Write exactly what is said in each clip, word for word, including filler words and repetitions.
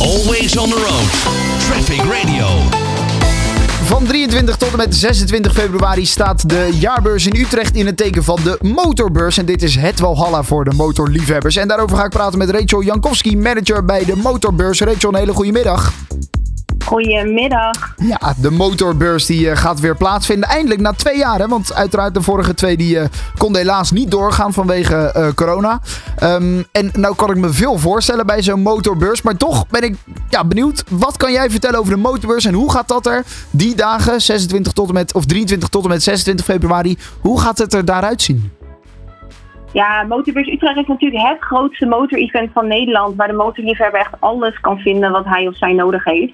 Always on the road. Traffic Radio. Van drieëntwintig tot en met zesentwintig februari staat de Jaarbeurs in Utrecht in het teken van de Motorbeurs. En dit is het walhalla voor de motorliefhebbers. En daarover ga ik praten met Rachel Jankowski, manager bij de Motorbeurs. Rachel, een hele goede middag. Goedemiddag. Ja, de Motorbeurs die uh, gaat weer plaatsvinden. Eindelijk na twee jaar, hè? Want uiteraard de vorige twee die uh, konden helaas niet doorgaan vanwege uh, corona. Um, en nou kan ik me veel voorstellen bij zo'n Motorbeurs. Maar toch ben ik ja, benieuwd, wat kan jij vertellen over de Motorbeurs en hoe gaat dat er die dagen, zesentwintig tot en met, of drieëntwintig tot en met zesentwintig februari, hoe gaat het er daaruit zien? Ja, Motorbeurs Utrecht is natuurlijk het grootste motor-event van Nederland, waar de motorliefhebber echt alles kan vinden wat hij of zij nodig heeft.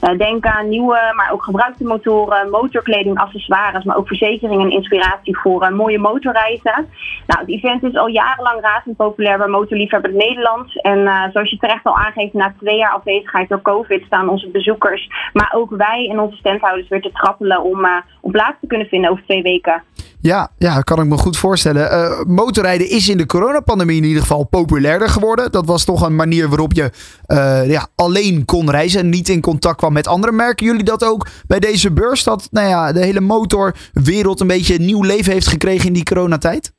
Uh, denk aan nieuwe, maar ook gebruikte motoren, motorkleding, accessoires, maar ook verzekering en inspiratie voor uh, mooie motorreizen. Nou, het event is al jarenlang razend populair bij motorliefhebber Nederland. En uh, zoals je terecht al aangeeft, na twee jaar afwezigheid door COVID staan onze bezoekers, maar ook wij en onze standhouders weer te trappelen om uh, op plaats te kunnen vinden over twee weken. Ja, ja, kan ik me goed voorstellen. Uh, motorrijden is in de coronapandemie in ieder geval populairder geworden. Dat was toch een manier waarop je uh, ja, alleen kon reizen en niet in contact kwam met anderen. Merken jullie dat ook bij deze beurs? Dat nou ja, de hele motorwereld een beetje nieuw leven heeft gekregen in die coronatijd?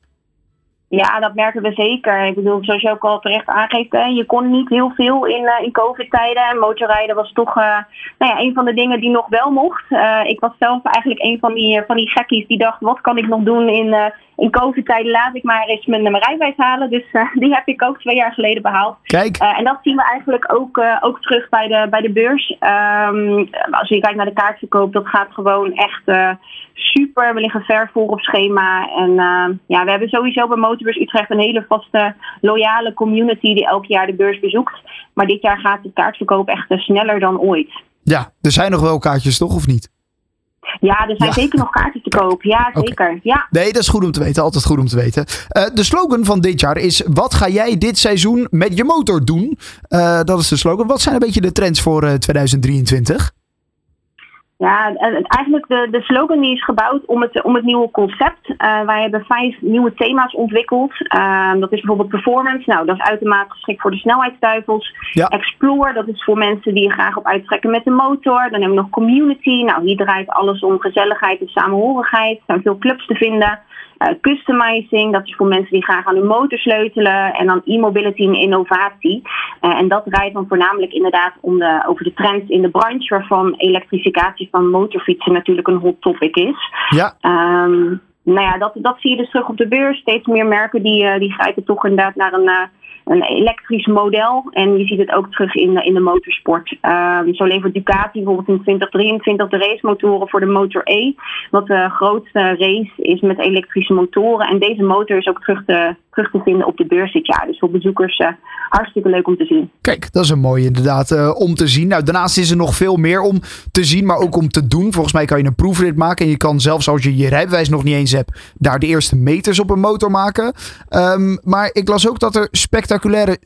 Ja, dat merken we zeker. Ik bedoel, zoals je ook al terecht aangeeft, hè, je kon niet heel veel in, uh, in COVID-tijden. Motorrijden was toch uh, nou ja, een van de dingen die nog wel mocht. Uh, ik was zelf eigenlijk een van die, van die gekkies die dacht, wat kan ik nog doen in, uh, in COVID-tijden? Laat ik maar eens mijn, mijn rijbewijs halen. Dus uh, die heb ik ook twee jaar geleden behaald. Kijk. Uh, en dat zien we eigenlijk ook, uh, ook terug bij de, bij de beurs. Um, als je kijkt naar de kaartverkoop, dat gaat gewoon echt uh, super. We liggen ver voor op schema. En uh, ja, we hebben sowieso bij motor Motorbeurs Utrecht een hele vaste, loyale community die elk jaar de beurs bezoekt. Maar dit jaar gaat de kaartverkoop echt sneller dan ooit. Ja, er zijn nog wel kaartjes toch, of niet? Ja, er zijn ja. zeker nog kaartjes te koop. Ja, zeker. Okay. Ja. Nee, dat is goed om te weten. Altijd goed om te weten. Uh, de slogan van dit jaar is, wat ga jij dit seizoen met je motor doen? Uh, dat is de slogan. Wat zijn een beetje de trends voor uh, tweeduizend drieëntwintig? Ja, eigenlijk de, de slogan die is gebouwd om het, om het nieuwe concept. Uh, wij hebben vijf nieuwe thema's ontwikkeld. Uh, dat is bijvoorbeeld performance. Nou, dat is uitermate geschikt voor de snelheidstuivels. Ja. Explore, dat is voor mensen die je graag op uittrekken met de motor. Dan hebben we nog community. Nou, hier draait alles om gezelligheid en samenhorigheid. Er zijn veel clubs te vinden. Uh, customizing, dat is voor mensen die graag aan hun motor sleutelen. En dan e-mobility en innovatie. Uh, en dat draait dan voornamelijk inderdaad om de, over de trends in de branche, waarvan elektrificatie van motorfietsen natuurlijk een hot topic is. Ja. Um, nou ja, dat, dat zie je dus terug op de beurs. Steeds meer merken die, uh, die grijpen toch inderdaad naar een, uh, een elektrisch model. En je ziet het ook terug in de, in de motorsport. Um, zo levert Ducati bijvoorbeeld in twintig drieëntwintig de racemotoren voor de Motor E. Wat de grootste race is met elektrische motoren. En deze motor is ook terug te, terug te vinden op de beurs dit jaar. Dus voor bezoekers uh, hartstikke leuk om te zien. Kijk, dat is een mooie inderdaad uh, om te zien. Nou, daarnaast is er nog veel meer om te zien, maar ook om te doen. Volgens mij kan je een proefrit maken. En je kan zelfs als je je rijbewijs nog niet eens hebt, daar de eerste meters op een motor maken. Um, maar ik las ook dat er spectaculair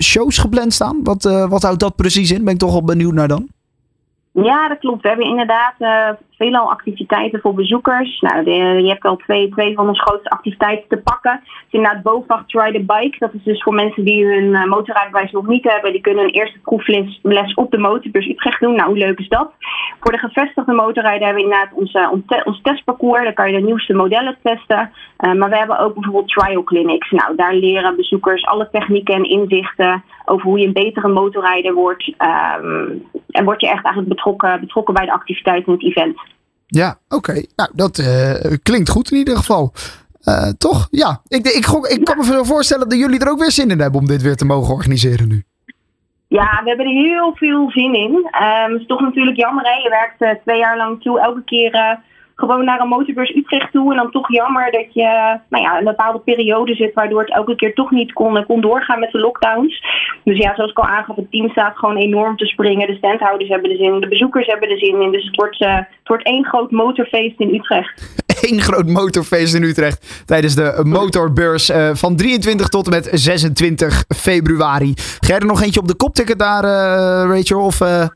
shows gepland staan. Wat, uh, wat houdt dat precies in? Ben ik toch al benieuwd naar dan? Ja, dat klopt. We hebben inderdaad uh, veelal activiteiten voor bezoekers. Nou, de, je hebt al twee, twee van onze grootste activiteiten te pakken. Het is inderdaad BOVAG Try the Bike. Dat is dus voor mensen die hun uh, motorrijbewijs nog niet hebben. Die kunnen hun eerste proefles op de Motorbeurs Utrecht doen. Nou, hoe leuk is dat? Voor de gevestigde motorrijden hebben we inderdaad ons, uh, ons, te- ons testparcours. Daar kan je de nieuwste modellen testen. Uh, maar we hebben ook bijvoorbeeld trial clinics. Nou, daar leren bezoekers alle technieken en inzichten over hoe je een betere motorrijder wordt. Um, en word je echt eigenlijk betrokken. betrokken bij de activiteiten in het event. Ja, oké. Okay. Nou, dat uh, klinkt goed in ieder geval. Uh, toch? Ja. Ik, ik, ik, ik kan me voorstellen dat jullie er ook weer zin in hebben om dit weer te mogen organiseren nu. Ja, we hebben er heel veel zin in. Um, het is toch natuurlijk jammer, hè? Je werkt uh, twee jaar lang toe, elke keer uh, gewoon naar een Motorbeurs Utrecht toe. En dan toch jammer dat je nou ja, een bepaalde periode zit, waardoor het elke keer toch niet kon, kon doorgaan met de lockdowns. Dus ja, zoals ik al aangaf, het team staat gewoon enorm te springen. De standhouders hebben er zin in, de bezoekers hebben er zin in. Dus het wordt, uh, het wordt één groot motorfeest in Utrecht. Eén groot motorfeest in Utrecht tijdens de Motorbeurs uh, van drieëntwintig tot en met zesentwintig februari. Ga je er nog eentje op de kop tikken daar, uh, Rachel? Of... Uh...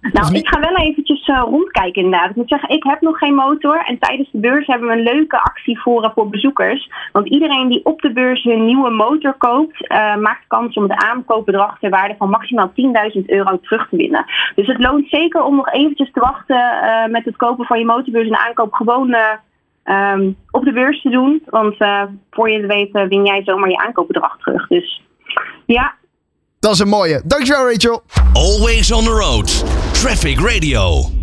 Nou, ik ga wel eventjes eens uh, rondkijken inderdaad. Ik moet zeggen, ik heb nog geen motor. En tijdens de beurs hebben we een leuke actie voor, voor bezoekers. Want iedereen die op de beurs hun nieuwe motor koopt, uh, maakt kans om de aankoopbedrag ter waarde van maximaal tienduizend euro terug te winnen. Dus het loont zeker om nog eventjes te wachten uh, met het kopen van je motorbeurs en de aankoop gewoon uh, um, op de beurs te doen. Want uh, voor je het weet uh, win jij zomaar je aankoopbedrag terug. Dus ja. Dat is een mooie. Dankjewel, Rachel. Always on the road. Traffic Radio.